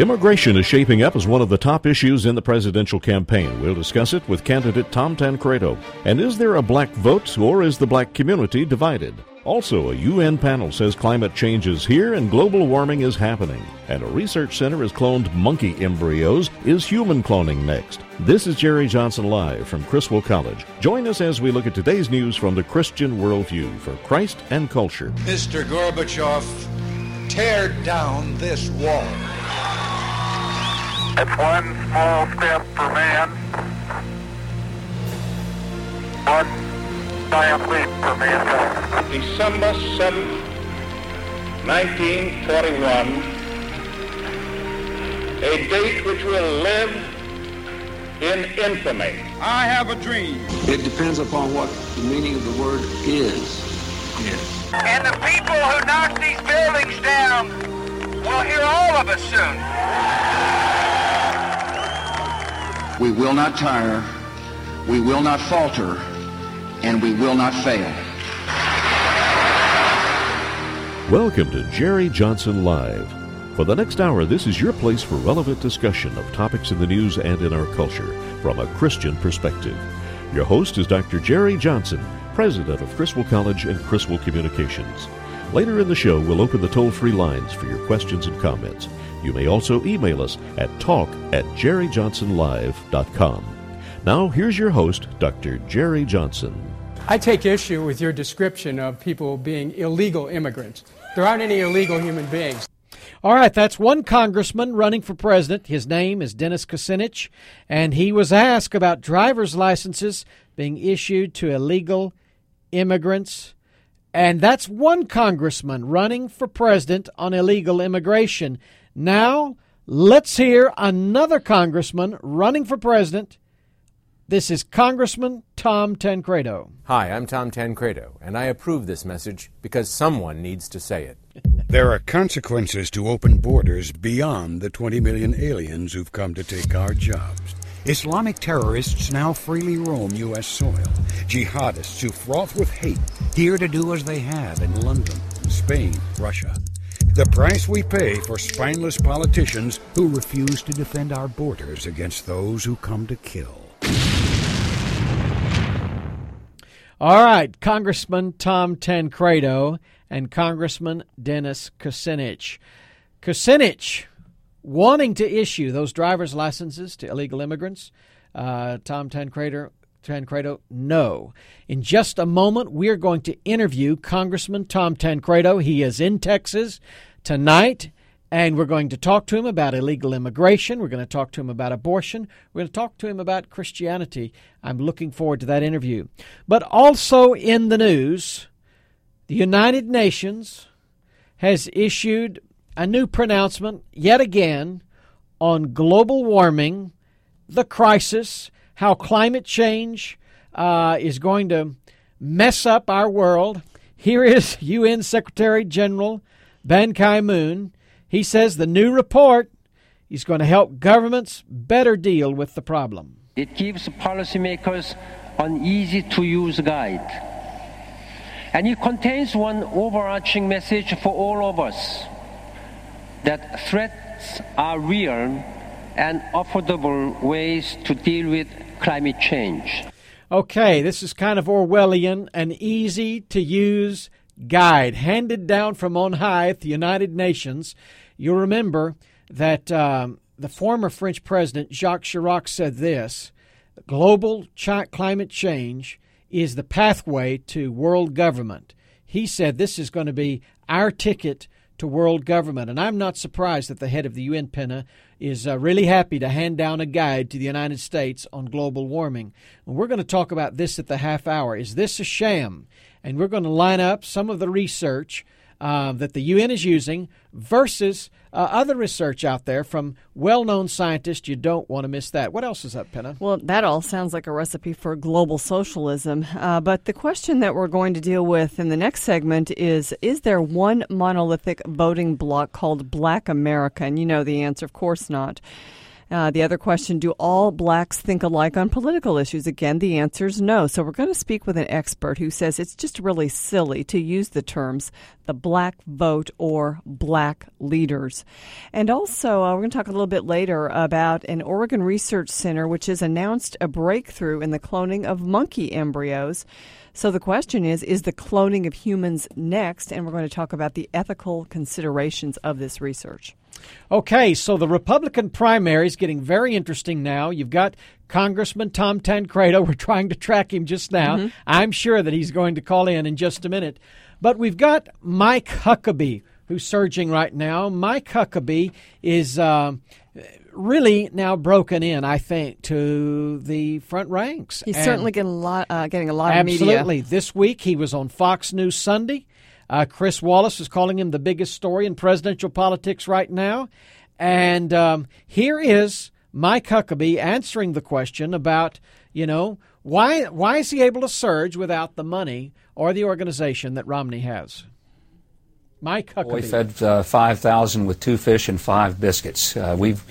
Immigration is shaping up as one of the top issues in the presidential campaign. We'll discuss it with candidate Tom Tancredo. And is there a black vote, or is the black community divided? Also, a UN panel says climate change is here and global warming is happening. And a research center has cloned monkey embryos. Is human cloning next? This is Jerry Johnson live from Criswell College. Join us as we look at today's news from the Christian worldview for Christ and culture. Mr. Gorbachev, tear down this wall. It's one small step for man, one giant leap for mankind. December 7th, 1941, a date which will live in infamy. I have a dream. It depends upon what the meaning of the word is. Yes. And the people who knock these buildings down will hear all of us soon. We will not tire, we will not falter, and we will not fail. Welcome to Jerry Johnson Live. For the next hour, this is your place for relevant discussion of topics in the news and in our culture from a Christian perspective. Your host is Dr. Jerry Johnson, president of Criswell College and Criswell Communications. Later in the show, we'll open the toll-free lines for your questions and comments. You may also email us at talk@jerryjohnsonlive.com. Now, here's your host, Dr. Jerry Johnson. I take issue with your description of people being illegal immigrants. There aren't any illegal human beings. All right, that's one congressman running for president. His name is Dennis Kucinich, and he was asked about driver's licenses being issued to illegal immigrants. And that's one congressman running for president on illegal immigration. Now, let's hear another congressman running for president. This is Congressman Tom Tancredo. Hi, I'm Tom Tancredo, and I approve this message because someone needs to say it. There are consequences to open borders beyond the 20 million aliens who've come to take our jobs. Islamic terrorists now freely roam U.S. soil. Jihadists who froth with hate, here to do as they have in London, Spain, Russia. The price we pay for spineless politicians who refuse to defend our borders against those who come to kill. All right, Congressman Tom Tancredo and Congressman Dennis Kucinich. Kucinich wanting to issue those driver's licenses to illegal immigrants. Tom Tancredo, no. In just a moment, we're going to interview Congressman Tom Tancredo. He is in Texas tonight, and we're going to talk to him about illegal immigration. We're going to talk to him about abortion. We're going to talk to him about Christianity. I'm looking forward to that interview. But also in the news, the United Nations has issued a new pronouncement yet again on global warming, the crisis, how climate change is going to mess up our world. Here is UN Secretary General Ban Ki-moon. He says the new report is going to help governments better deal with the problem. It gives policymakers an easy-to-use guide. And it contains one overarching message for all of us, that threats are real and affordable ways to deal with climate change. Okay, this is kind of Orwellian, an easy-to-use guide handed down from on high at the United Nations. You'll remember that the former French president, Jacques Chirac, said this: global climate change is the pathway to world government. He said this is going to be our ticket to world government. And I'm not surprised that the head of the UN PENA is really happy to hand down a guide to the United States on global warming. And we're going to talk about this at the half hour. Is this a sham? And we're going to line up some of the research that the UN is using versus other research out there from well-known scientists. You don't want to miss that. What else is up, Penna? Well, that all sounds like a recipe for global socialism. But the question that we're going to deal with in the next segment is there one monolithic voting bloc called Black America? And you know the answer, of course not. The other question, do all blacks think alike on political issues? Again, the answer is no. So we're going to speak with an expert who says it's just really silly to use the terms the black vote or black leaders. And also, we're going to talk a little bit later about an Oregon Research Center which has announced a breakthrough in the cloning of monkey embryos. So the question is the cloning of humans next? And we're going to talk about the ethical considerations of this research. Okay, so the Republican primary is getting very interesting now. You've got Congressman Tom Tancredo. We're trying to track him just now. Mm-hmm. I'm sure that he's going to call in just a minute. But we've got Mike Huckabee, who's surging right now. Mike Huckabee is really now broken in, I think, to the front ranks. He's certainly getting a lot of media. Absolutely. This week he was on Fox News Sunday. Chris Wallace is calling him the biggest story in presidential politics right now. And here is Mike Huckabee answering the question about, you know, why is he able to surge without the money or the organization that Romney has? Mike Huckabee. We fed 5,000 with 2 fish and 5 biscuits. We've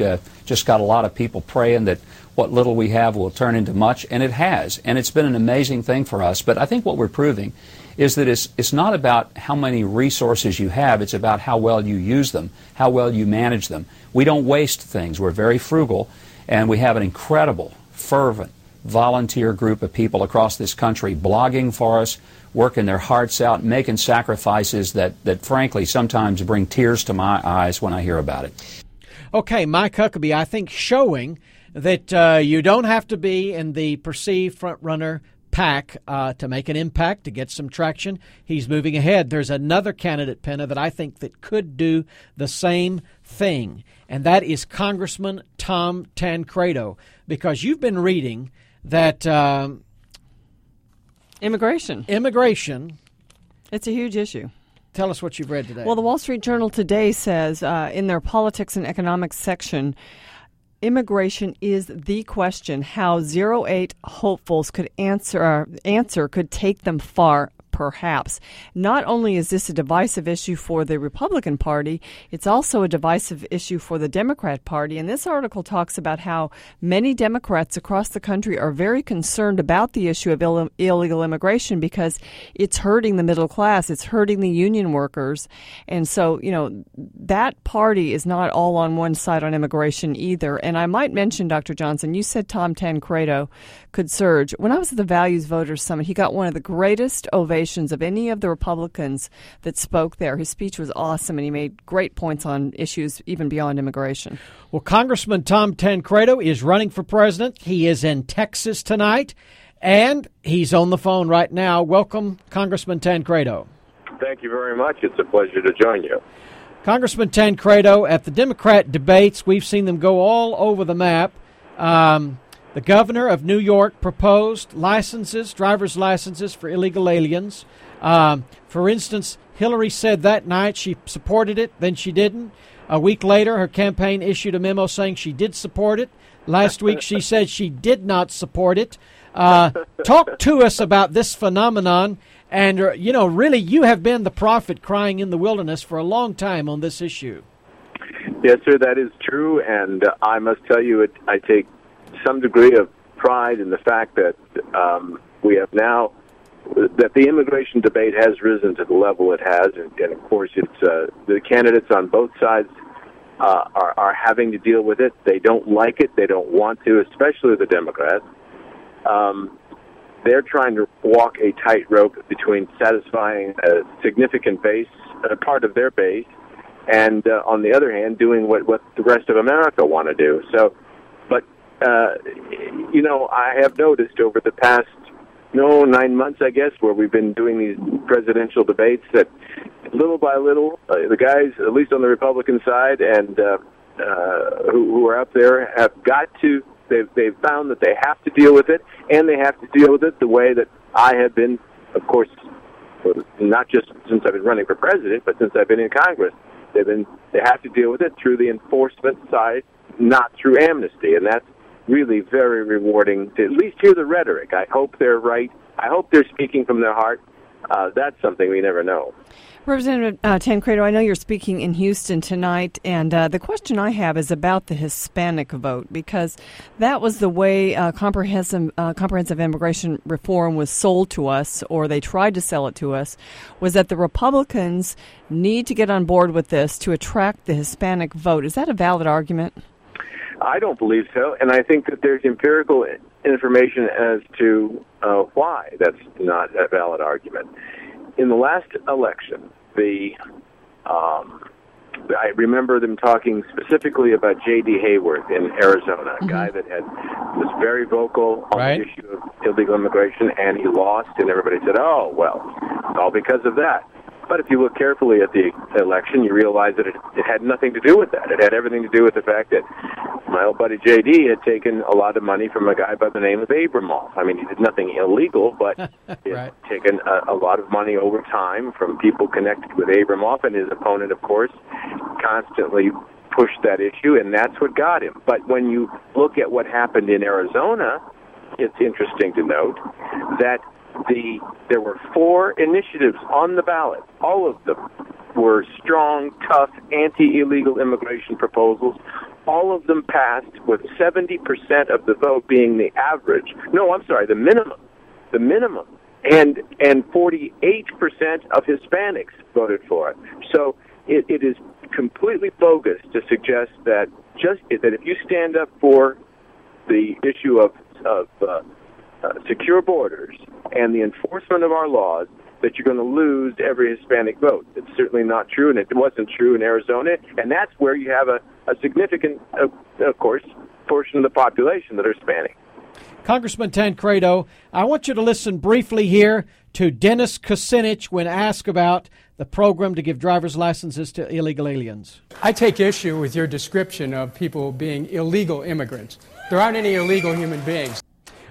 just got a lot of people praying that what little we have will turn into much, and it has. And it's been an amazing thing for us. But I think what we're proving is that it's not about how many resources you have. It's about how well you use them, how well you manage them. We don't waste things. We're very frugal, and we have an incredible, fervent, volunteer group of people across this country blogging for us, working their hearts out, making sacrifices that frankly sometimes bring tears to my eyes when I hear about it. Okay, Mike Huckabee, I think showing that you don't have to be in the perceived front-runner pack to make an impact, to get some traction. He's moving ahead. There's another candidate, Penna, that I think that could do the same thing, and that is Congressman Tom Tancredo, because you've been reading that immigration. It's a huge issue. Tell us what you've read today. Well, the Wall Street Journal today says in their politics and economics section, immigration is the question. How 08 hopefuls could answer could take them far. Perhaps. Not only is this a divisive issue for the Republican Party, it's also a divisive issue for the Democrat Party. And this article talks about how many Democrats across the country are very concerned about the issue of illegal immigration because it's hurting the middle class, it's hurting the union workers. And so, you know, that party is not all on one side on immigration either. And I might mention, Dr. Johnson, you said Tom Tancredo could surge. When I was at the Values Voters Summit, he got one of the greatest ovations of any of the Republicans that spoke there. His speech was awesome, and he made great points on issues even beyond immigration. Well, Congressman Tom Tancredo is running for president. He is in Texas tonight, and he's on the phone right now. Welcome, Congressman Tancredo. Thank you very much. It's a pleasure to join you. Congressman Tancredo, at the Democrat debates, we've seen them go all over the map. The governor of New York proposed licenses, driver's licenses for illegal aliens. For instance, Hillary said that night she supported it, then she didn't. A week later, her campaign issued a memo saying she did support it. Last week, she said she did not support it. Talk to us about this phenomenon. And, you know, really, you have been the prophet crying in the wilderness for a long time on this issue. Yes, sir, that is true. And I must tell you, I take some degree of pride in the fact that that the immigration debate has risen to the level it has, and of course it's the candidates on both sides are having to deal with it. They don't like it. They don't want to, especially the Democrats. They're trying to walk a tightrope between satisfying a significant base, a part of their base, and on the other hand, doing what the rest of America want to do. So, but you know, I have noticed over the past 9 months, I guess, where we've been doing these presidential debates that little by little, the guys, at least on the Republican side, and who are up there, have got to. They've found that they have to deal with it, and they have to deal with it the way that I have been, of course, not just since I've been running for president, but since I've been in Congress. They have to deal with it through the enforcement side, not through amnesty, and that's really very rewarding to at least hear the rhetoric. I hope they're right. I hope they're speaking from their heart. That's something we never know. Representative Tancredo, I know you're speaking in Houston tonight, and the question I have is about the Hispanic vote, because that was the way comprehensive immigration reform was sold to us, or they tried to sell it to us, was that the Republicans need to get on board with this to attract the Hispanic vote. Is that a valid argument? I don't believe so, and I think that there's empirical information as to why that's not a valid argument. In the last election, I remember them talking specifically about J.D. Hayworth in Arizona, a guy that was very vocal on the issue of illegal immigration, and he lost, and everybody said, oh, well, it's all because of that. But if you look carefully at the election, you realize that it had nothing to do with that. It had everything to do with the fact that my old buddy J.D. had taken a lot of money from a guy by the name of Abramoff. I mean, he did nothing illegal, but he had taken a lot of money over time from people connected with Abramoff, and his opponent, of course, constantly pushed that issue, and that's what got him. But when you look at what happened in Arizona, it's interesting to note that there were four initiatives on the ballot. All of them were strong, tough, anti-illegal immigration proposals. All of them passed with 70% of the vote being the average. No, I'm sorry, the minimum. And 48% of Hispanics voted for it. So it is completely bogus to suggest that if you stand up for the issue of secure borders and the enforcement of our laws, that you're going to lose every Hispanic vote. It's certainly not true, and it wasn't true in Arizona, and that's where you have a significant, of course, portion of the population that are Hispanic. Congressman Tancredo, I want you to listen briefly here to Dennis Kucinich when asked about the program to give driver's licenses to illegal aliens. I take issue with your description of people being illegal immigrants. There aren't any illegal human beings.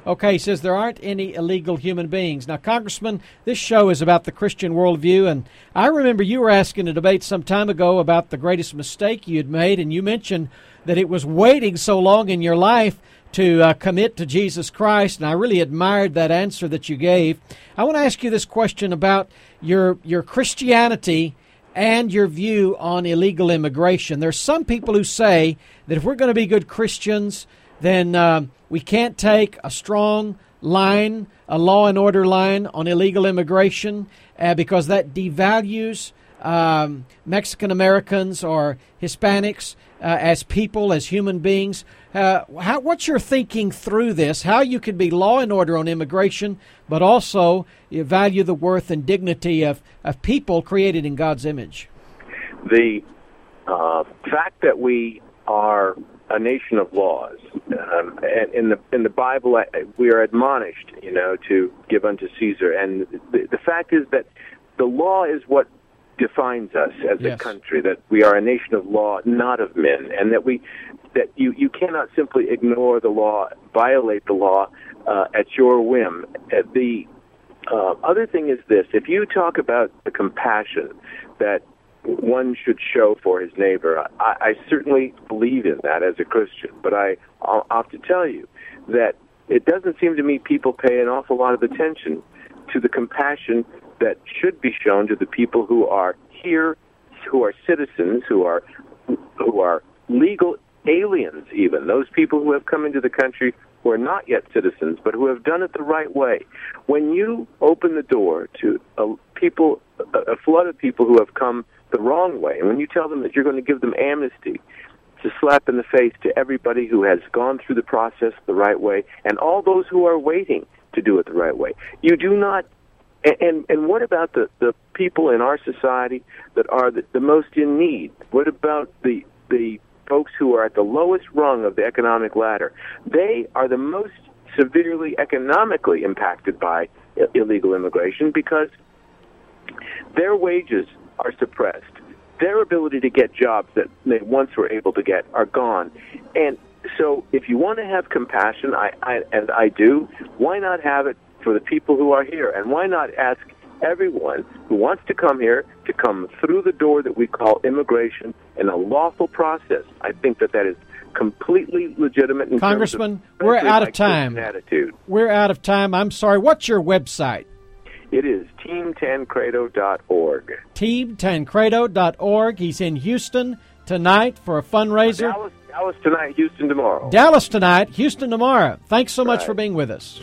Okay, he says there aren't any illegal human beings. Now, Congressman, this show is about the Christian worldview, and I remember you were asking a debate some time ago about the greatest mistake you had made, and you mentioned that it was waiting so long in your life to commit to Jesus Christ, and I really admired that answer that you gave. I want to ask you this question about your Christianity and your view on illegal immigration. There's some people who say that if we're going to be good Christians, then we can't take a strong line, a law and order line on illegal immigration because that devalues Mexican Americans or Hispanics as people, as human beings. What's your thinking through this, how you can be law and order on immigration, but also value the worth and dignity of people created in God's image? The fact that we are a nation of laws. And in the Bible, we are admonished, to give unto Caesar. And the fact is that the law is what defines us as a country, that we are a nation of law, not of men, and that you cannot simply ignore the law, violate the law at your whim. The other thing is this: if you talk about the compassion that one should show for his neighbor, I certainly believe in that as a Christian, but I'll have to tell you that it doesn't seem to me people pay an awful lot of attention to the compassion that should be shown to the people who are here, who are citizens, who are legal aliens even, those people who have come into the country who are not yet citizens, but who have done it the right way. When you open the door to a flood of people who have come the wrong way, and when you tell them that you're going to give them amnesty, it's a slap in the face to everybody who has gone through the process the right way and all those who are waiting to do it the right way. You do not, and what about the people in our society that are the most in need? What about the folks who are at the lowest rung of the economic ladder? They are the most severely economically impacted by illegal immigration because their wages are suppressed. Their ability to get jobs that they once were able to get are gone. And so if you want to have compassion, and I do, why not have it for the people who are here? And why not ask everyone who wants to come here to come through the door that we call immigration in a lawful process? I think that is completely legitimate. In Congressman, we're out of time. Attitude. We're out of time. I'm sorry. What's your website? It is teamtancredo.org. Teamtancredo.org. He's in Houston tonight for a fundraiser. Dallas tonight, Houston tomorrow. Dallas tonight, Houston tomorrow. Thanks so much for being with us.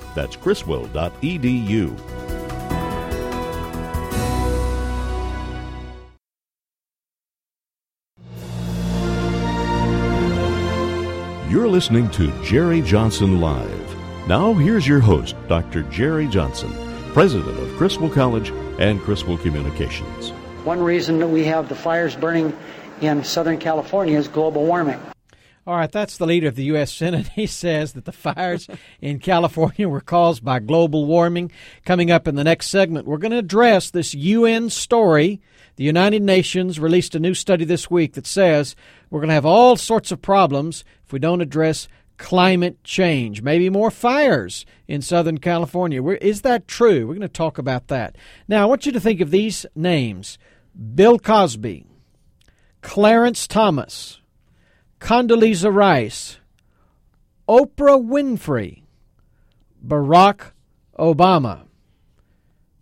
That's criswell.edu. You're listening to Jerry Johnson Live. Now here's your host, Dr. Jerry Johnson, president of Criswell College and Criswell Communications. One reason that we have the fires burning in Southern California is global warming. All right, that's the leader of the U.S. Senate. He says that the fires in California were caused by global warming. Coming up in the next segment, we're going to address this UN story. The United Nations released a new study this week that says we're going to have all sorts of problems if we don't address climate change, maybe more fires in Southern California. Is that true? We're going to talk about that. Now, I want you to think of these names: Bill Cosby, Clarence Thomas, Condoleezza Rice, Oprah Winfrey, Barack Obama.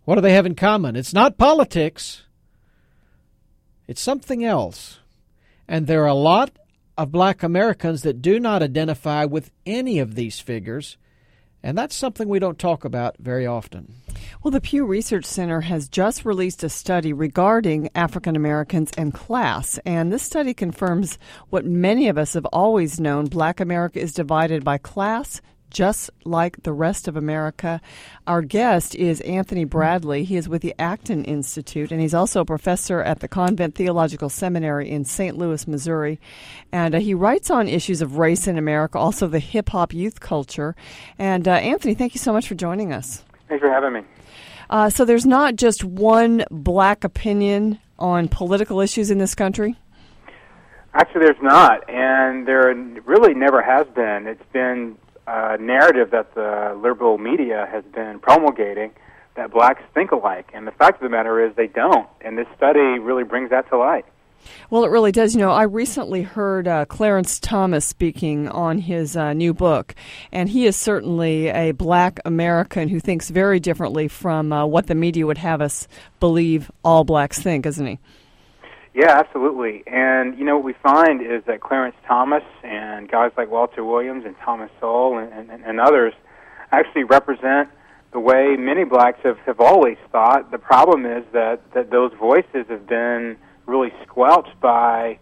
What do they have in common? It's not politics. It's something else. And there are a lot of black Americans that do not identify with any of these figures. And that's something we don't talk about very often. Well, the Pew Research Center has just released a study regarding African Americans and class. And this study confirms what many of us have always known. Black America is divided by class, just like the rest of America. Our guest is Anthony Bradley. He is with the Acton Institute, and he's also a professor at the Covenant Theological Seminary in St. Louis, Missouri. And he writes on issues of race in America, also the hip-hop youth culture. And Anthony, thank you so much for joining us. Thanks for having me. So there's not just one black opinion on political issues in this country? Actually, there's not, and there really never has been. It's been a narrative that the liberal media has been promulgating that blacks think alike. And the fact of the matter is they don't. And this study really brings that to light. Well, it really does. You know, I recently heard Clarence Thomas speaking on his new book, and he is certainly a black American who thinks very differently from what the media would have us believe all blacks think, isn't he? Yeah, absolutely. And, you know, what we find is that Clarence Thomas and guys like Walter Williams and Thomas Sowell and others actually represent the way many blacks have always thought. The problem is that those voices have been really squelched by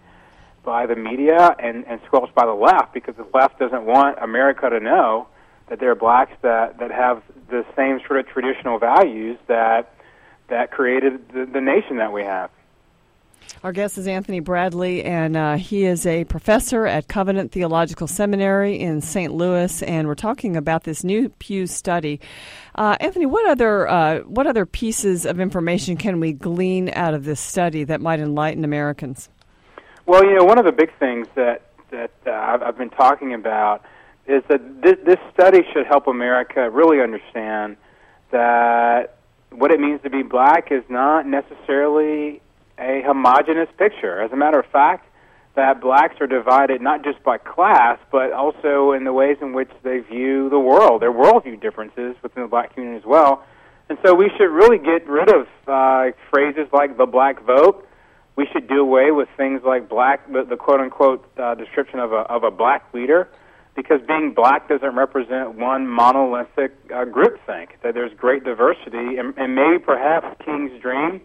the media and squelched by the left, because the left doesn't want America to know that there are blacks that have the same sort of traditional values that created the nation that we have. Our guest is Anthony Bradley, and he is a professor at Covenant Theological Seminary in St. Louis, and we're talking about this new Pew study. Anthony, what other pieces of information can we glean out of this study that might enlighten Americans? Well, you know, one of the big things that I've been talking about is that this study should help America really understand that what it means to be black is not necessarily a homogeneous picture. As a matter of fact, that blacks are divided not just by class, but also in the ways in which they view the world. There are worldview differences within the black community as well. And so we should really get rid of phrases like the black vote. We should do away with things like the quote-unquote description of a black leader. because being black doesn't represent one monolithic groupthink, that there's great diversity, and maybe perhaps King's dream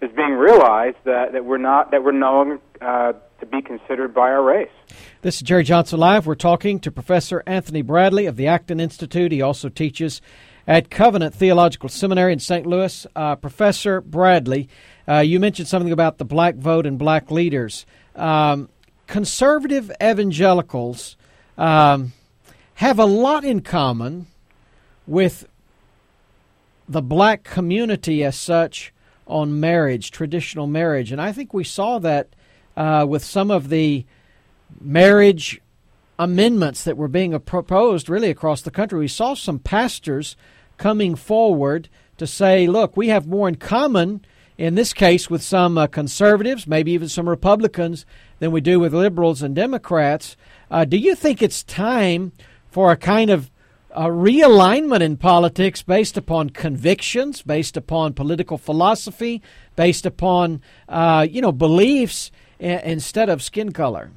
is being realized that we're no longer to be considered by our race. This is Jerry Johnson Live. We're talking to Professor Anthony Bradley of the Acton Institute. He also teaches at Covenant Theological Seminary in St. Louis. Professor Bradley, you mentioned something about the black vote and black leaders. Conservative evangelicals have a lot in common with the black community as such on marriage, traditional marriage. And I think we saw that with some of the marriage amendments that were being proposed really across the country. We saw some pastors coming forward to say, look, we have more in common in this case with some conservatives, maybe even some Republicans, than we do with liberals and Democrats. Do you think it's time for a kind of realignment in politics based upon convictions, based upon political philosophy, based upon beliefs instead of skin color?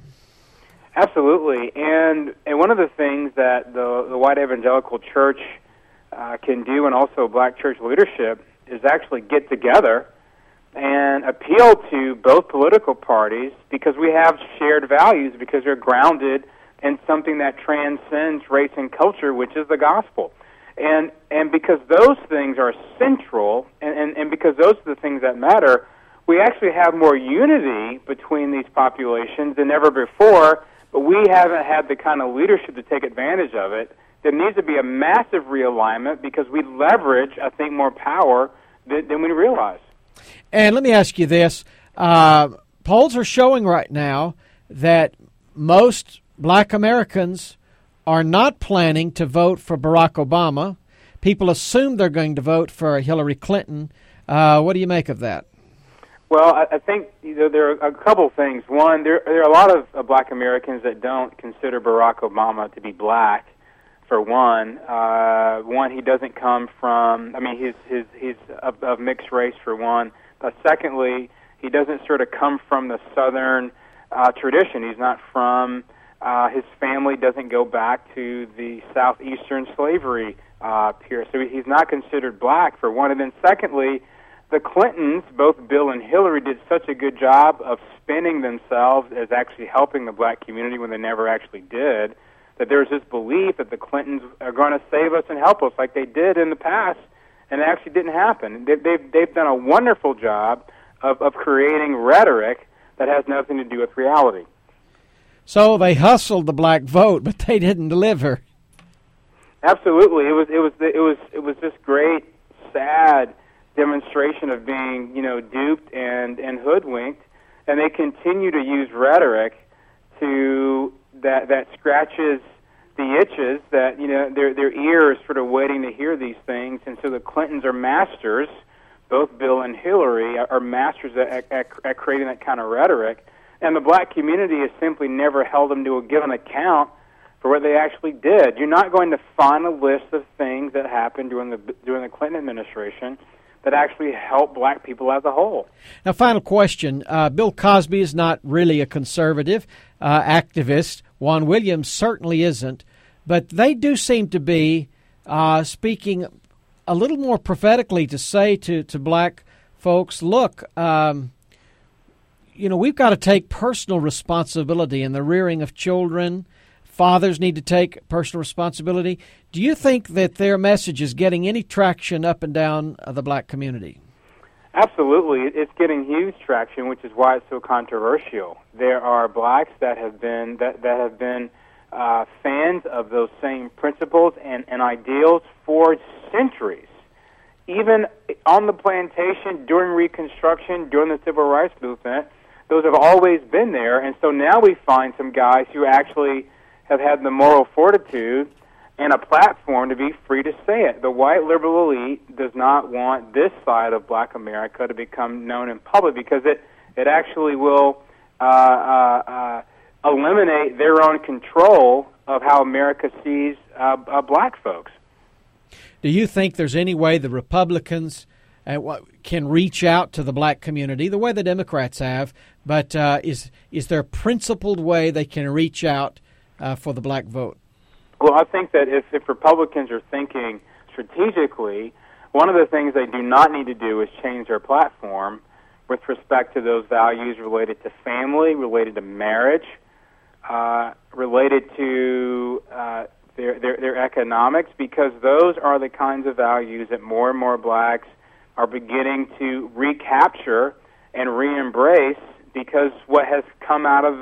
Absolutely, and one of the things that the white evangelical church can do, and also black church leadership, is actually get together and appeal to both political parties, because we have shared values, because they're grounded in something that transcends race and culture, which is the gospel. And because those things are central, and because those are the things that matter, we actually have more unity between these populations than ever before, but we haven't had the kind of leadership to take advantage of it. There needs to be a massive realignment, because we leverage, I think, more power than we realize. And let me ask you this. Polls are showing right now that most black Americans are not planning to vote for Barack Obama. People assume they're going to vote for Hillary Clinton. What do you make of that? Well, I think there are a couple things. One, there are a lot of black Americans that don't consider Barack Obama to be black. For one, he doesn't come from. I mean, he's of mixed race. For one, but secondly, he doesn't sort of come from the Southern tradition. He's not from. His family doesn't go back to the southeastern slavery period, so he's not considered black. For one, and then secondly, the Clintons, both Bill and Hillary, did such a good job of spinning themselves as actually helping the black community when they never actually did, that there's this belief that the Clintons are going to save us and help us like they did in the past, and it actually didn't happen. They've done a wonderful job of creating rhetoric that has nothing to do with reality. So they hustled the black vote, but they didn't deliver. Absolutely, it was this great, sad demonstration of being, duped and hoodwinked, and they continue to use rhetoric to. That scratches the itches that, their ear is sort of waiting to hear these things. And so the Clintons are masters, both Bill and Hillary, are masters at creating that kind of rhetoric. And the black community has simply never held them to a given account for what they actually did. You're not going to find a list of things that happened during the Clinton administration that actually helped black people as a whole. Now, final question. Bill Cosby is not really a conservative activist. Juan Williams certainly isn't. But they do seem to be speaking a little more prophetically to say to black folks, look, we've got to take personal responsibility in the rearing of children. Fathers need to take personal responsibility. Do you think that their message is getting any traction up and down the black community? Absolutely. It's getting huge traction, which is why it's so controversial. There are blacks that have been fans of those same principles and ideals for centuries, even on the plantation, during Reconstruction, during the Civil Rights Movement. Those have always been there, and so now we find some guys who actually have had the moral fortitude and a platform to be free to say it. The white liberal elite does not want this side of black America to become known in public, because it actually will eliminate their own control of how America sees black folks. Do you think there's any way the Republicans can reach out to the black community the way the Democrats have, but is there a principled way they can reach out for the black vote? Well, I think that if Republicans are thinking strategically, one of the things they do not need to do is change their platform with respect to those values related to family, related to marriage, related to their economics, because those are the kinds of values that more and more blacks are beginning to recapture and re-embrace, because what has come out of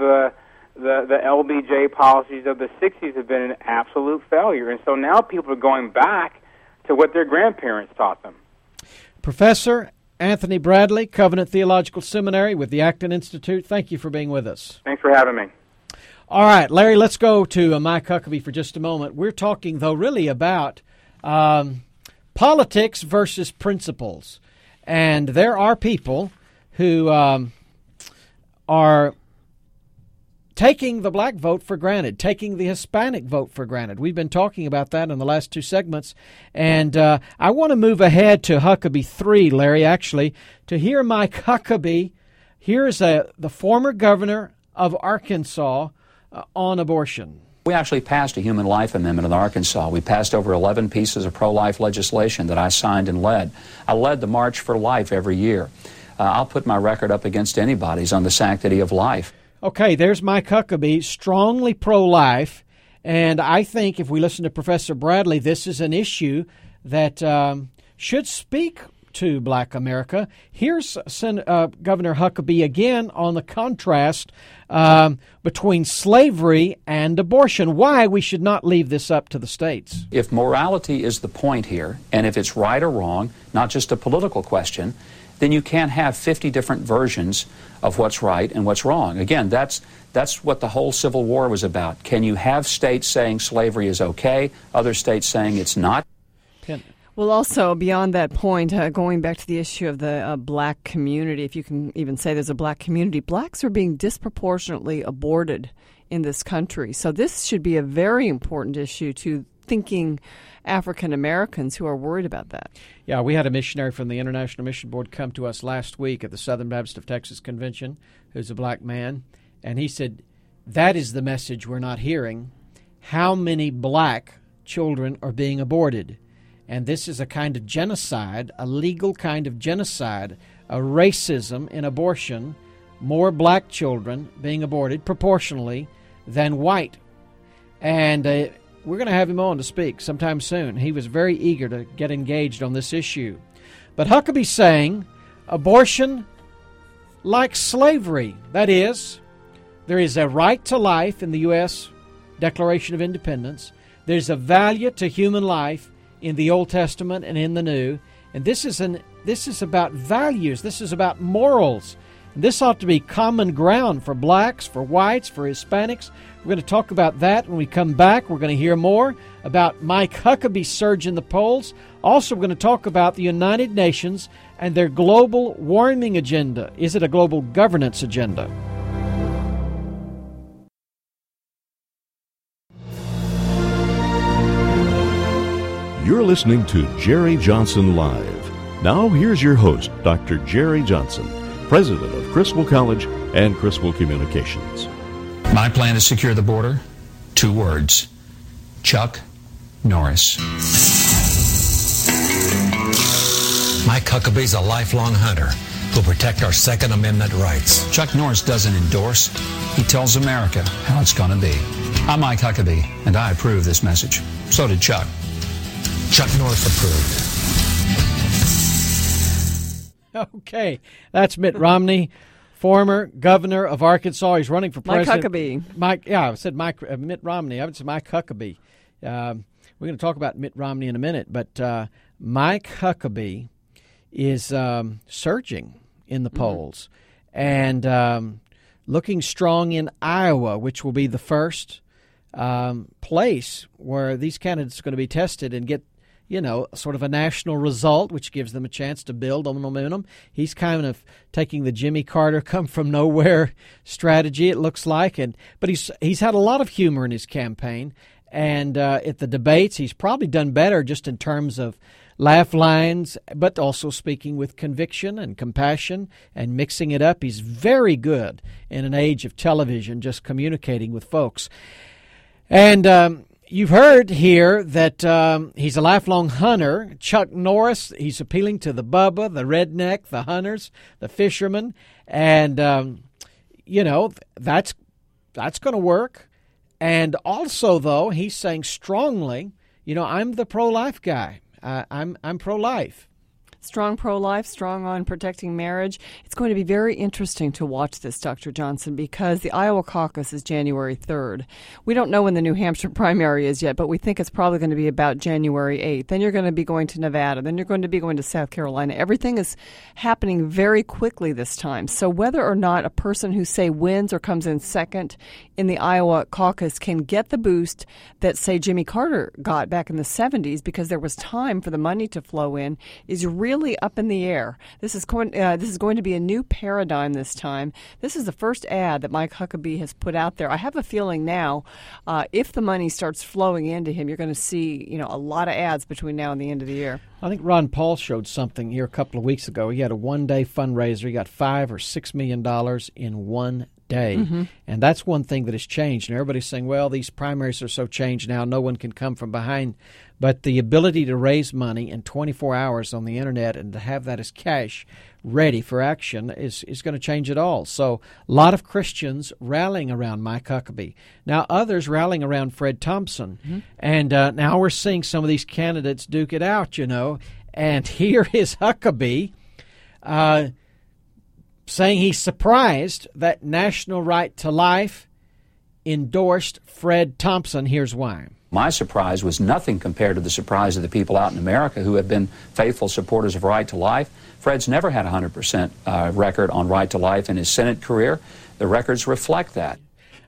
the LBJ policies of the 60s have been an absolute failure. And so now people are going back to what their grandparents taught them. Professor Anthony Bradley, Covenant Theological Seminary with the Acton Institute, thank you for being with us. Thanks for having me. All right, Larry, let's go to Mike Huckabee for just a moment. We're talking, though, really about politics versus principles. And there are people who are taking the black vote for granted, taking the Hispanic vote for granted. We've been talking about that in the last two segments. And I want to move ahead to Huckabee 3, Larry, actually, to hear Mike Huckabee. Here's the former governor of Arkansas on abortion. We actually passed a human life amendment in Arkansas. We passed over 11 pieces of pro-life legislation that I signed and led. I led the March for Life every year. I'll put my record up against anybody's on the sanctity of life. Okay, there's Mike Huckabee, strongly pro-life, and I think if we listen to Professor Bradley, this is an issue that should speak to black America. Here's Governor Huckabee again on the contrast between slavery and abortion, why we should not leave this up to the states. If morality is the point here, and if it's right or wrong, not just a political question, then you can't have 50 different versions of what's right and what's wrong. Again, that's what the whole Civil War was about. Can you have states saying slavery is okay, other states saying it's not? Well, also, beyond that point, going back to the issue of the black community, if you can even say there's a black community, blacks are being disproportionately aborted in this country. So this should be a very important issue to thinking African Americans who are worried about that. Yeah, we had a missionary from the International Mission Board come to us last week at the Southern Baptist of Texas Convention, who's a black man, and he said, that is the message we're not hearing. How many black children are being aborted? And this is a kind of genocide, a legal kind of genocide, a racism in abortion, more black children being aborted proportionally than white. And we're going to have him on to speak sometime soon. He was very eager to get engaged on this issue. But Huckabee's saying abortion like slavery. That is, there is a right to life in the U.S. Declaration of Independence. There's a value to human life in the Old Testament and in the New. And this is about values. This is about morals. And this ought to be common ground for blacks, for whites, for Hispanics. We're going to talk about that when we come back. We're going to hear more about Mike Huckabee's surge in the polls. Also, we're going to talk about the United Nations and their global warming agenda. Is it a global governance agenda? You're listening to Jerry Johnson Live. Now here's your host, Dr. Jerry Johnson, president of Criswell College and Criswell Communications. My plan to secure the border, two words, Chuck Norris. Mike Huckabee's a lifelong hunter who'll protect our Second Amendment rights. Chuck Norris doesn't endorse. He tells America how it's going to be. I'm Mike Huckabee, and I approve this message. So did Chuck. Chuck Norris approved. Okay, that's Mitt Romney, former governor of Arkansas. He's running for president. Mike Huckabee. Mitt Romney. I would say Mike Huckabee. We're going to talk about Mitt Romney in a minute, but Mike Huckabee is surging in the polls and looking strong in Iowa, which will be the first place where these candidates are going to be tested and get, you know, sort of a national result, which gives them a chance to build on momentum. He's kind of taking the Jimmy Carter come-from-nowhere strategy, it looks like. But he's had a lot of humor in his campaign. And at the debates, he's probably done better just in terms of laugh lines, but also speaking with conviction and compassion and mixing it up. He's very good in an age of television, just communicating with folks. And You've heard here that he's a lifelong hunter. Chuck Norris, he's appealing to the Bubba, the redneck, the hunters, the fishermen. And, you know, that's going to work. And also, though, he's saying strongly, you know, I'm the pro-life guy. I'm pro-life. Strong pro-life, strong on protecting marriage. It's going to be very interesting to watch this, Dr. Johnson, because the Iowa caucus is January 3rd. We don't know when the New Hampshire primary is yet, but we think it's probably going to be about January 8th. Then you're going to be going to Nevada. Then you're going to be going to South Carolina. Everything is happening very quickly this time. So whether or not a person who, say, wins or comes in second in the Iowa caucus can get the boost that, say, Jimmy Carter got back in the 70s because there was time for the money to flow in is really up in the air. This is going to be a new paradigm this time. This is the first ad that Mike Huckabee has put out there. I have a feeling now, if the money starts flowing into him, you're going to see, you know, a lot of ads between now and the end of the year. I think Ron Paul showed something here a couple of weeks ago. He had a one-day fundraiser. He got $5 or $6 million in one day, mm-hmm. And that's one thing that has changed. And everybody's saying, "Well, these primaries are so changed now; no one can come from behind." But the ability to raise money in 24 hours on the internet and to have that as cash ready for action is going to change it all. So a lot of Christians rallying around Mike Huckabee. Now others rallying around Fred Thompson. Mm-hmm. And now we're seeing some of these candidates duke it out, you know. And here is Huckabee saying he's surprised that National Right to Life endorsed Fred Thompson. Here's why. My surprise was nothing compared to the surprise of the people out in America who have been faithful supporters of Right to Life. Fred's never had a 100% record on Right to Life in his Senate career. The records reflect that.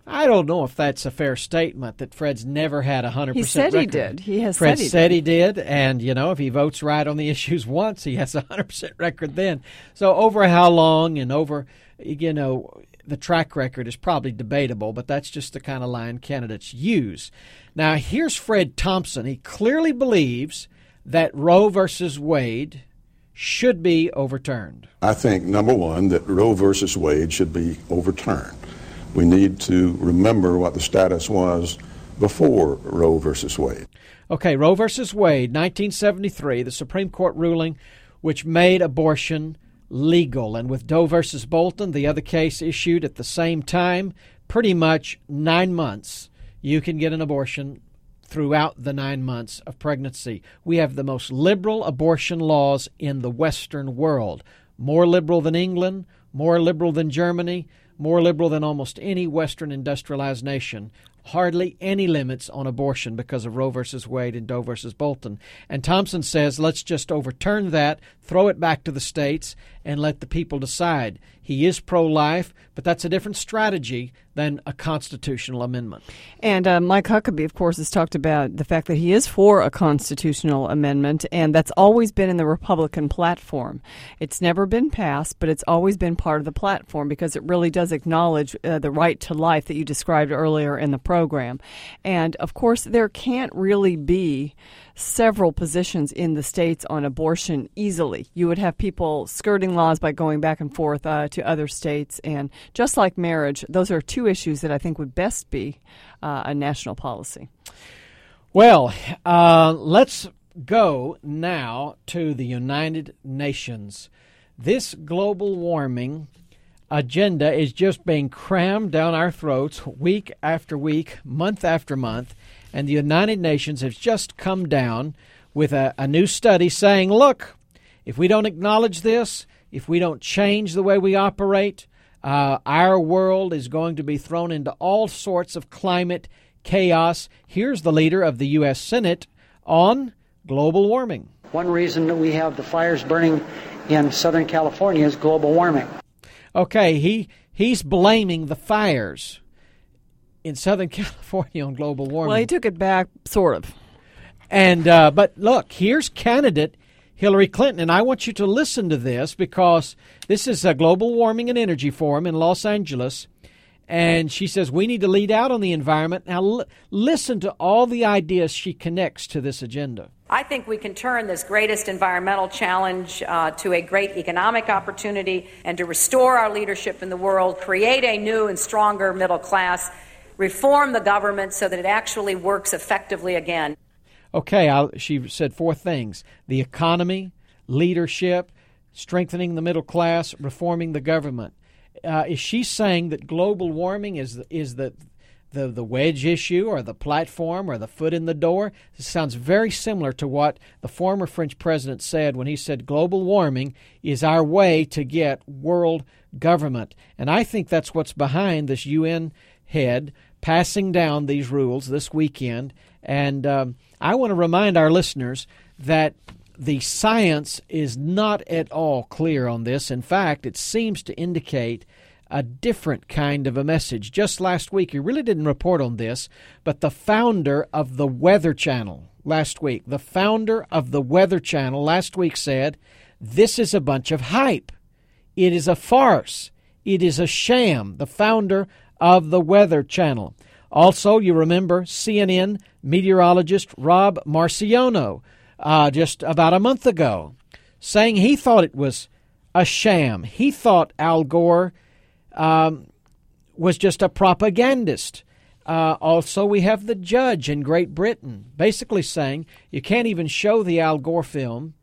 I don't know if that's a fair statement, that Fred's never had a 100% record. He said he did. He has said he did. Fred said he did, and, you know, if he votes right on the issues once, he has a 100% record then. So over how long and over, you know, the track record is probably debatable, but that's just the kind of line candidates use. Now, here's Fred Thompson. He clearly believes that Roe versus Wade should be overturned. I think, number one, that Roe versus Wade should be overturned. We need to remember what the status was before Roe versus Wade. Okay, Roe versus Wade, 1973, the Supreme Court ruling which made abortion legal. And with Doe versus Bolton, the other case issued at the same time, pretty much 9 months, you can get an abortion throughout the 9 months of pregnancy. We have the most liberal abortion laws in the Western world. More liberal than England, more liberal than Germany, more liberal than almost any Western industrialized nation. Hardly any limits on abortion because of Roe versus Wade and Doe versus Bolton. And Thompson says, let's just overturn that, throw it back to the states, and let the people decide. He is pro-life, but that's a different strategy than a constitutional amendment. And Mike Huckabee, of course, has talked about the fact that he is for a constitutional amendment, and that's always been in the Republican platform. It's never been passed, but it's always been part of the platform because it really does acknowledge the right to life that you described earlier in the program. And, of course, there can't really be several positions in the states on abortion easily. You would have people skirting laws by going back and forth to other states. And just like marriage, those are two issues that I think would best be a national policy. Well, let's go now to the United Nations. This global warming agenda is just being crammed down our throats week after week, month after month. And the United Nations has just come down with a new study saying, look, if we don't acknowledge this, if we don't change the way we operate, our world is going to be thrown into all sorts of climate chaos. Here's the leader of the U.S. Senate on global warming. One reason that we have the fires burning in Southern California is global warming. Okay, he's blaming the fires in Southern California on global warming. Well, he took it back, sort of. And but look, here's candidate Hillary Clinton, and I want you to listen to this because this is a global warming and energy forum in Los Angeles, and she says we need to lead out on the environment. Now listen to all the ideas she connects to this agenda. I think we can turn this greatest environmental challenge to a great economic opportunity and to restore our leadership in the world, create a new and stronger middle class, reform the government so that it actually works effectively again. Okay, she said four things: the economy, leadership, strengthening the middle class, reforming the government. Is she saying that global warming is the wedge issue or the platform or the foot in the door? This sounds very similar to what the former French president said when he said global warming is our way to get world government. And I think that's what's behind this UN head passing down these rules this weekend. And I want to remind our listeners that the science is not at all clear on this. In fact, it seems to indicate a different kind of a message. Just last week, he really didn't report on this, but the founder of the Weather Channel last week, said, this is a bunch of hype. It is a farce. It is a sham. The founder of the Weather Channel. Also, you remember CNN meteorologist Rob Marciano just about a month ago saying he thought it was a sham. He thought Al Gore was just a propagandist. Also, we have the judge in Great Britain basically saying you can't even show the Al Gore film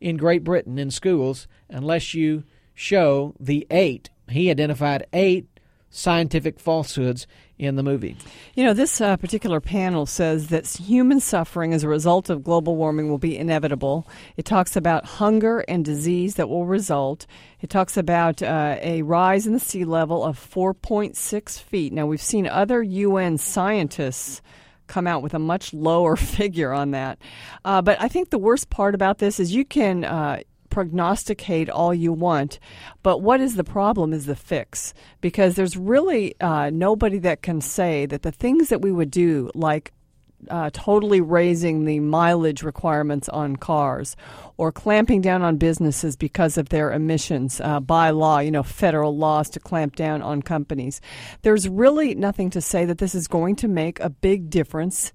in Great Britain in schools unless you show the 8. He identified 8 scientific falsehoods in the movie. You know, this particular panel says that human suffering as a result of global warming will be inevitable. It talks about hunger and disease that will result. It talks about a rise in the sea level of 4.6 feet. Now, we've seen other UN scientists come out with a much lower figure on that. But I think the worst part about this is you can prognosticate all you want, but what is the problem is the fix, because there's really nobody that can say that the things that we would do, like totally raising the mileage requirements on cars or clamping down on businesses because of their emissions by law, you know, federal laws to clamp down on companies. There's really nothing to say that this is going to make a big difference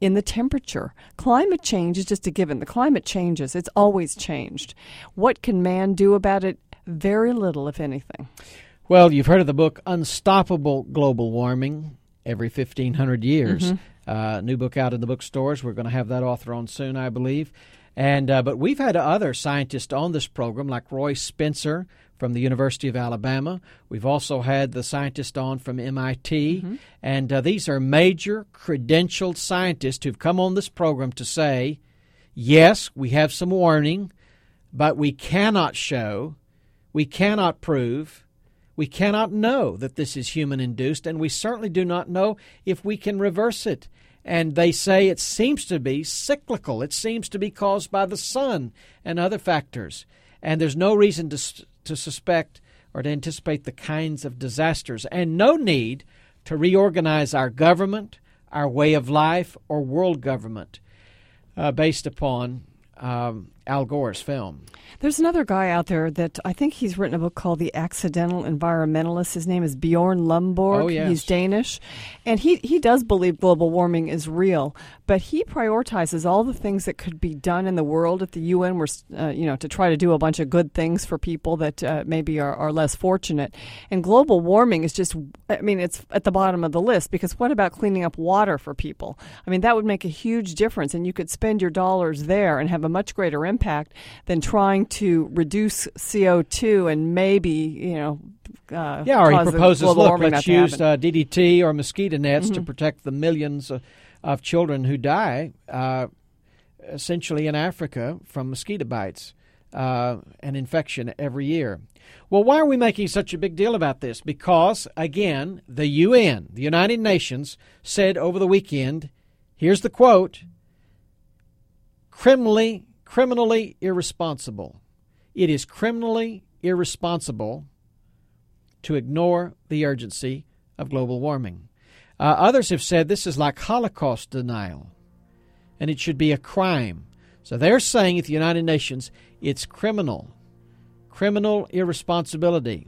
in the temperature. Climate change is just a given. The climate changes. It's always changed. What can man do about it? Very little, if anything. Well, you've heard of the book Unstoppable Global Warming, every 1,500 years. Mm-hmm. New book out in the bookstores. We're going to have that author on soon, I believe. And but we've had other scientists on this program, like Roy Spencer from the University of Alabama. We've also had the scientist on from MIT. Mm-hmm. And these are major credentialed scientists who've come on this program to say, yes, we have some warning, but we cannot show, we cannot prove, we cannot know that this is human-induced, and we certainly do not know if we can reverse it. And they say it seems to be cyclical. It seems to be caused by the sun and other factors. And there's no reason to suspect or to anticipate the kinds of disasters, and no need to reorganize our government, our way of life, or world government based upon Al Gore's film. There's another guy out there that I think he's written a book called The Accidental Environmentalist. His name is Bjorn Lomborg. Oh, yes. He's Danish. And he does believe global warming is real, but he prioritizes all the things that could be done in the world at the UN to try to do a bunch of good things for people that maybe are less fortunate. And global warming is just, I mean, it's at the bottom of the list, because what about cleaning up water for people? I mean, that would make a huge difference, and you could spend your dollars there and have a much greater impact than trying to reduce CO2 and maybe, or he proposes, look, let's use DDT or mosquito nets to protect the millions of children who die essentially in Africa from mosquito bites and infection every year. Well, why are we making such a big deal about this? Because, again, the UN, the United Nations, said over the weekend, here's the quote, criminally irresponsible. It is criminally irresponsible to ignore the urgency of global warming. Others have said this is like Holocaust denial, and it should be a crime. So they're saying at the United Nations, it's criminal irresponsibility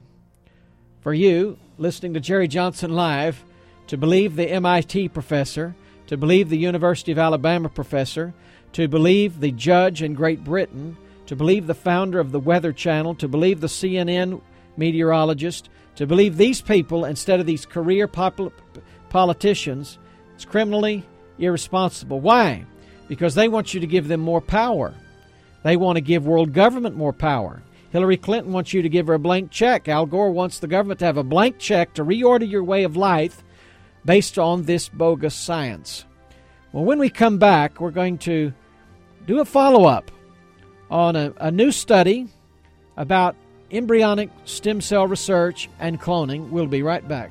for you, listening to Jerry Johnson Live, to believe the MIT professor, to believe the University of Alabama professor, to believe the judge in Great Britain, to believe the founder of the Weather Channel, to believe the CNN meteorologist, to believe these people instead of these career politicians, it's criminally irresponsible. Why? Because they want you to give them more power. They want to give world government more power. Hillary Clinton wants you to give her a blank check. Al Gore wants the government to have a blank check to reorder your way of life based on this bogus science. Well, when we come back, we're going to do a follow-up on a new study about embryonic stem cell research and cloning. We'll be right back.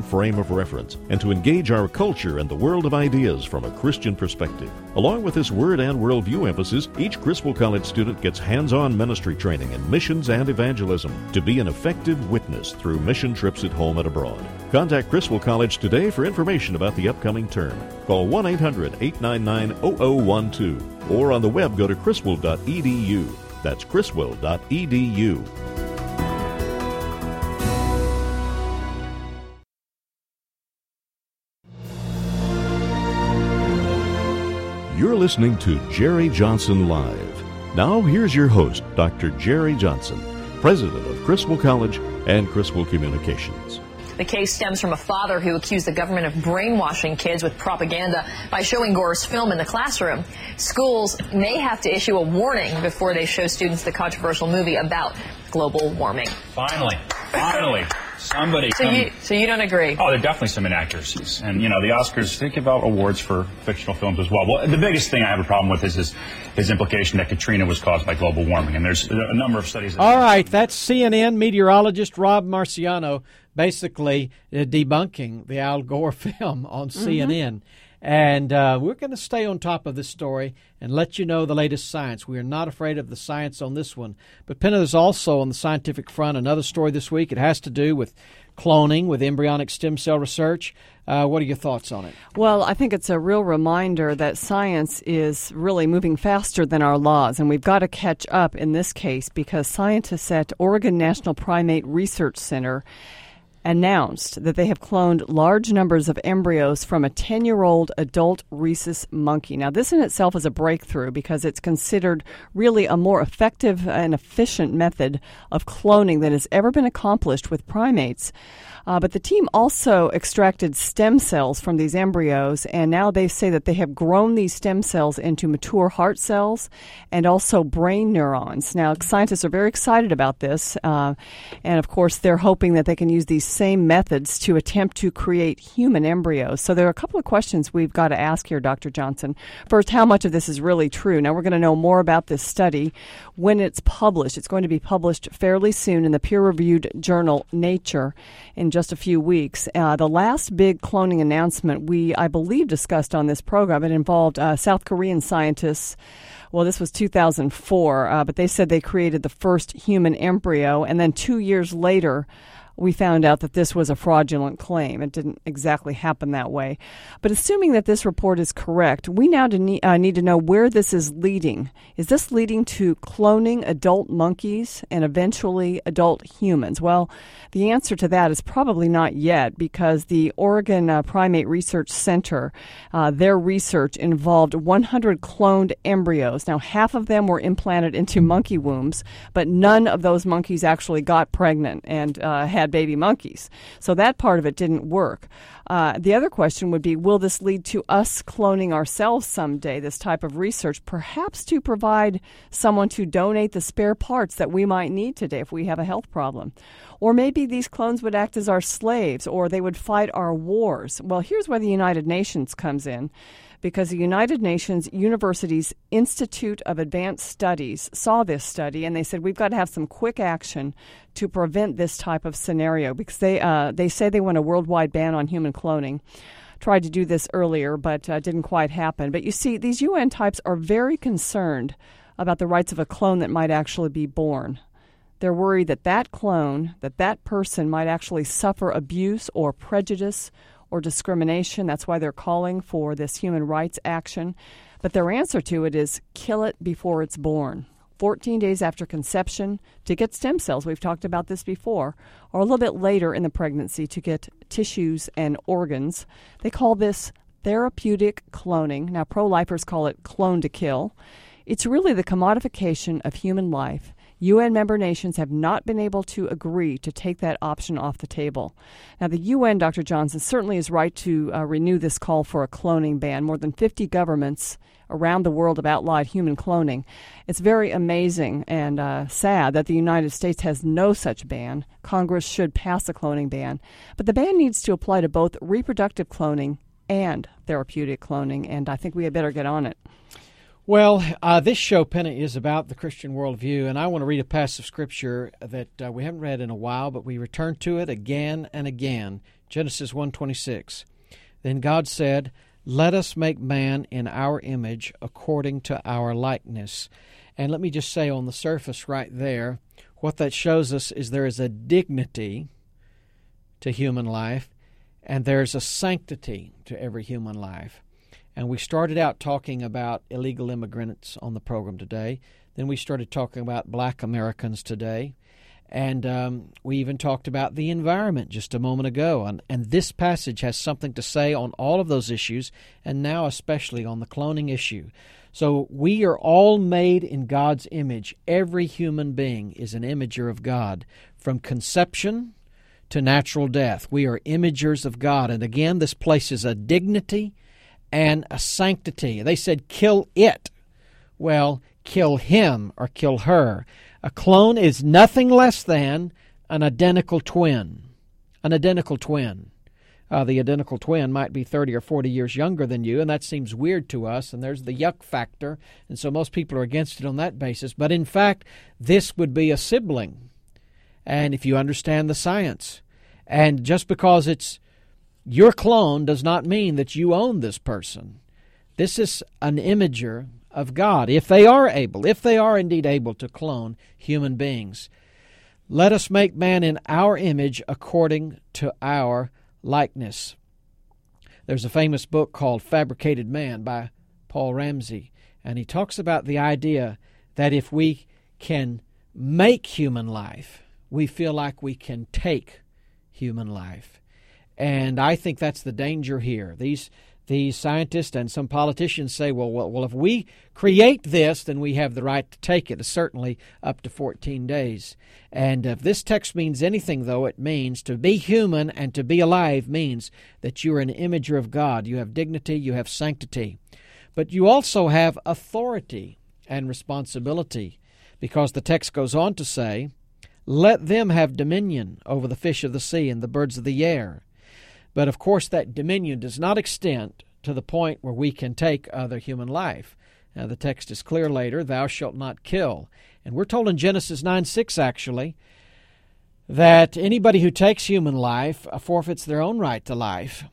frame of reference and to engage our culture and the world of ideas from a Christian perspective. Along with this word and worldview emphasis, each Criswell College student gets hands-on ministry training in missions and evangelism to be an effective witness through mission trips at home and abroad. Contact Criswell College today for information about the upcoming term. Call 1-800-899-0012 or on the web go to criswell.edu. That's criswell.edu. You're listening to Jerry Johnson Live. Now here's your host, Dr. Jerry Johnson, president of Criswell College and Criswell Communications. The case stems from a father who accused the government of brainwashing kids with propaganda by showing Gore's film in the classroom. Schools may have to issue a warning before they show students the controversial movie about global warming. Finally, somebody. So you don't agree? Oh, there are definitely some inaccuracies. And, you know, the Oscars, think about awards for fictional films as well. Well, the biggest thing I have a problem with is his implication that Katrina was caused by global warming. And there's a number of studies. All right, that's CNN meteorologist Rob Marciano, basically debunking the Al Gore film on CNN. And we're going to stay on top of this story and let you know the latest science. We are not afraid of the science on this one. But Penna, is also on the scientific front another story this week. It has to do with cloning, with embryonic stem cell research. What are your thoughts on it? Well, I think it's a real reminder that science is really moving faster than our laws, and we've got to catch up in this case because scientists at Oregon National Primate Research Center announced that they have cloned large numbers of embryos from a 10-year-old adult rhesus monkey. Now, this in itself is a breakthrough because it's considered really a more effective and efficient method of cloning that has ever been accomplished with primates. But the team also extracted stem cells from these embryos, and now they say that they have grown these stem cells into mature heart cells and also brain neurons. Now, scientists are very excited about this, and of course, they're hoping that they can use these same methods to attempt to create human embryos. So there are a couple of questions we've got to ask here, Dr. Johnson. First, how much of this is really true? Now, we're going to know more about this study when it's published. It's going to be published fairly soon in the peer-reviewed journal Nature in just a few weeks. The last big cloning announcement I believe, discussed on this program, it involved South Korean scientists. Well, this was 2004, but they said they created the first human embryo, and then 2 years later, we found out that this was a fraudulent claim. It didn't exactly happen that way. But assuming that this report is correct, we now need to know where this is leading. Is this leading to cloning adult monkeys and eventually adult humans? Well, the answer to that is probably not yet because the Oregon Primate Research Center, their research involved 100 cloned embryos. Now, half of them were implanted into monkey wombs, but none of those monkeys actually got pregnant and had baby monkeys. So that part of it didn't work. The other question would be, will this lead to us cloning ourselves someday, this type of research, perhaps to provide someone to donate the spare parts that we might need today if we have a health problem? Or maybe these clones would act as our slaves, or they would fight our wars. Well, here's where the United Nations comes in, because the United Nations University's Institute of Advanced Studies saw this study, and they said, we've got to have some quick action to prevent this type of scenario, because they say they want a worldwide ban on human cloning. Tried to do this earlier, but didn't quite happen. But you see, these UN types are very concerned about the rights of a clone that might actually be born. They're worried that that clone, that person might actually suffer abuse or prejudice or discrimination. That's why they're calling for this human rights action. But their answer to it is kill it before it's born. 14 days after conception to get stem cells, we've talked about this before, or a little bit later in the pregnancy to get tissues and organs. They call this therapeutic cloning. Now, pro-lifers call it clone to kill. It's really the commodification of human life. UN member nations have not been able to agree to take that option off the table. Now, the UN, Dr. Johnson, certainly is right to renew this call for a cloning ban. More than 50 governments around the world have outlawed human cloning. It's very amazing and sad that the United States has no such ban. Congress should pass a cloning ban. But the ban needs to apply to both reproductive cloning and therapeutic cloning, and I think we had better get on it. Well, this show, Penna, is about the Christian worldview, and I want to read a passage of Scripture that we haven't read in a while, but we return to it again and again. Genesis 1:26. Then God said, "Let us make man in our image according to our likeness." And let me just say on the surface right there, what that shows us is there is a dignity to human life, and there's a sanctity to every human life. And we started out talking about illegal immigrants on the program today. Then we started talking about black Americans today. And we even talked about the environment just a moment ago. And this passage has something to say on all of those issues, and now especially on the cloning issue. So we are all made in God's image. Every human being is an imager of God. From conception to natural death, we are imagers of God. And again, this places a dignity and a sanctity. They said, kill it. Well, kill him or kill her. A clone is nothing less than an identical twin. An identical twin. The identical twin might be 30 or 40 years younger than you, and that seems weird to us, and there's the yuck factor, and so most people are against it on that basis. But in fact, this would be a sibling, and if you understand the science. And just because it's your clone does not mean that you own this person. This is an imager of God, if they are able, if they are indeed able to clone human beings. Let us make man in our image according to our likeness. There's a famous book called Fabricated Man by Paul Ramsey, and he talks about the idea that if we can make human life, we feel like we can take human life. And I think that's the danger here. These scientists and some politicians say, well, if we create this, then we have the right to take it, certainly up to 14 days. And if this text means anything, though, it means to be human and to be alive means that you are an imager of God. You have dignity, you have sanctity. But you also have authority and responsibility, because the text goes on to say, let them have dominion over the fish of the sea and the birds of the air. But, of course, that dominion does not extend to the point where we can take other human life. Now, the text is clear later, thou shalt not kill. And we're told in Genesis 9:6, actually, that anybody who takes human life forfeits their own right to life.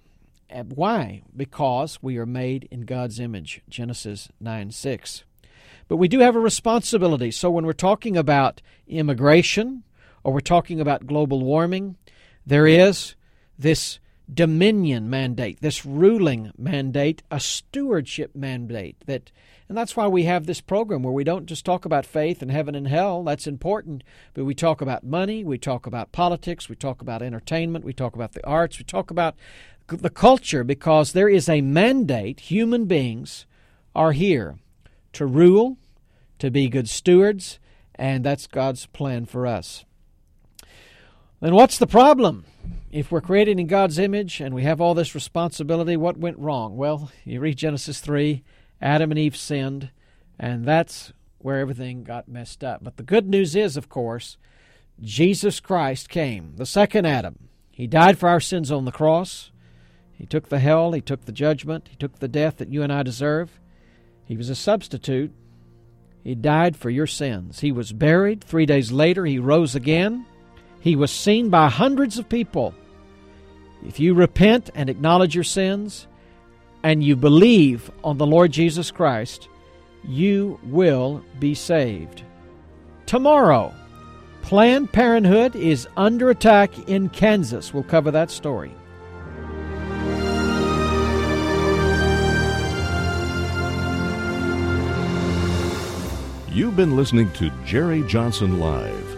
And why? Because we are made in God's image, Genesis 9:6. But we do have a responsibility. So when we're talking about immigration or we're talking about global warming, there is this dominion mandate, this ruling mandate, a stewardship mandate. And that's why we have this program where we don't just talk about faith and heaven and hell. That's important. But we talk about money. We talk about politics. We talk about entertainment. We talk about the arts. We talk about the culture, because there is a mandate. Human beings are here to rule, to be good stewards, and that's God's plan for us. Then what's the problem? If we're created in God's image and we have all this responsibility, what went wrong? Well, you read Genesis 3, Adam and Eve sinned, and that's where everything got messed up. But the good news is, of course, Jesus Christ came, the second Adam. He died for our sins on the cross. He took the hell, he took the judgment, he took the death that you and I deserve. He was a substitute. He died for your sins. He was buried. 3 days later, he rose again. He was seen by hundreds of people. If you repent and acknowledge your sins and you believe on the Lord Jesus Christ, you will be saved. Tomorrow, Planned Parenthood is under attack in Kansas. We'll cover that story. You've been listening to Jerry Johnson Live,